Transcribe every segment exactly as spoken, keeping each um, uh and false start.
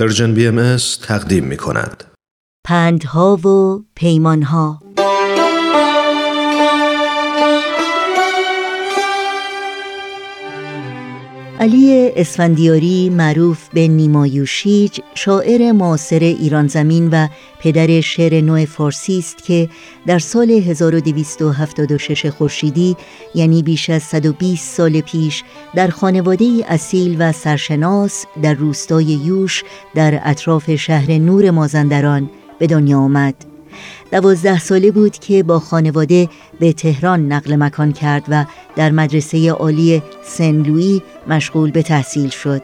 پرژن بی ام اس تقدیم می کند. پندها و پیمانها. علی اسفندیاری معروف به نیما یوشیج، شاعر معاصر ایران زمین و پدر شعر نو فارسی است که در سال هزار و دویست و هفتاد و شش خورشیدی، یعنی بیش از صد و بیست سال پیش، در خانواده‌ای اصیل و سرشناس در روستای یوش در اطراف شهر نور مازندران به دنیا آمد. دوازده ساله بود که با خانواده به تهران نقل مکان کرد و در مدرسه عالی سن لویی مشغول به تحصیل شد.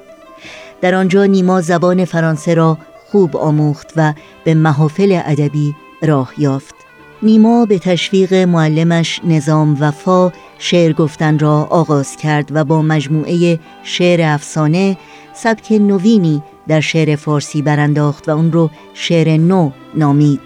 در آنجا نیما زبان فرانسه را خوب آموخت و به محافل ادبی راه یافت. نیما به تشویق معلمش نظام وفا شعر گفتن را آغاز کرد و با مجموعه شعر افسانه سبک نوینی در شعر فارسی برانداخت و اون رو شعر نو نامید.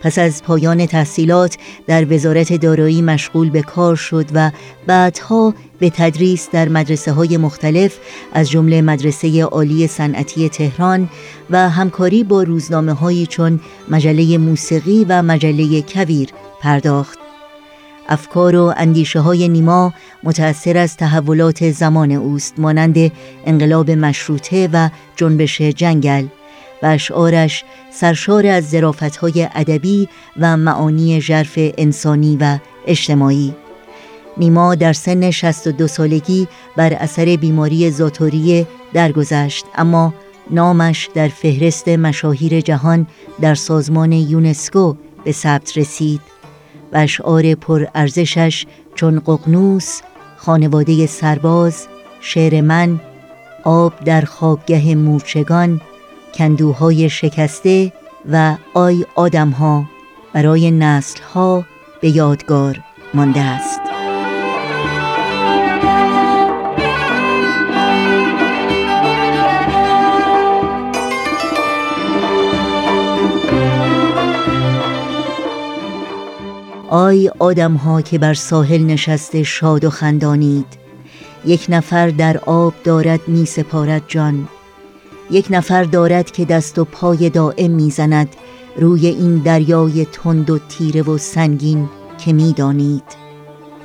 پس از پایان تحصیلات در وزارت دارایی مشغول به کار شد و بعدها به تدریس در مدرسه‌های مختلف از جمله مدرسه عالی صنعتی تهران و همکاری با روزنامه‌هایی چون مجله موسیقی و مجله کویر پرداخت. افکار و اندیشه‌های نیما متأثر از تحولات زمان اوست، مانند انقلاب مشروطه و جنبش جنگل، و اشعارش سرشار از ظرافت‌های ادبی و معانی ژرف انسانی و اجتماعی. نیما در سن شصت و دو سالگی بر اثر بیماری زاتوریه درگذشت، اما نامش در فهرست مشاهیر جهان در سازمان یونسکو به ثبت رسید و اشعار پرارزشش چون ققنوس، خانواده سرباز، شعر من، آب در خوابگه مورچگان، کندوهای شکسته و آی آدمها برای نسلها به یادگار مانده است. آی آدمها که بر ساحل نشسته شاد و خندانید، یک نفر در آب دارد می سپارد جان، یک نفر دارد که دست و پای دائم میزند روی این دریای تند و تیره و سنگین که میدانید.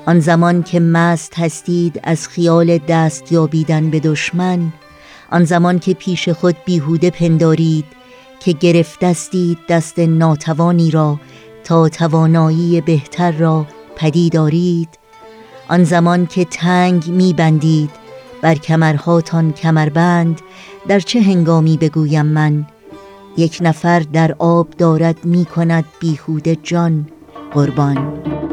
آن زمان که مست هستید از خیال دست یابیدن به دشمن، آن زمان که پیش خود بیهوده پندارید که گرفتستید دست ناتوانی را تا توانایی بهتر را پدید آرید، آن زمان که تنگ میبندید بر کمرهاتان کمربند، در چه هنگامی بگویم من، یک نفر در آب دارد می کند بیهوده جان قربان.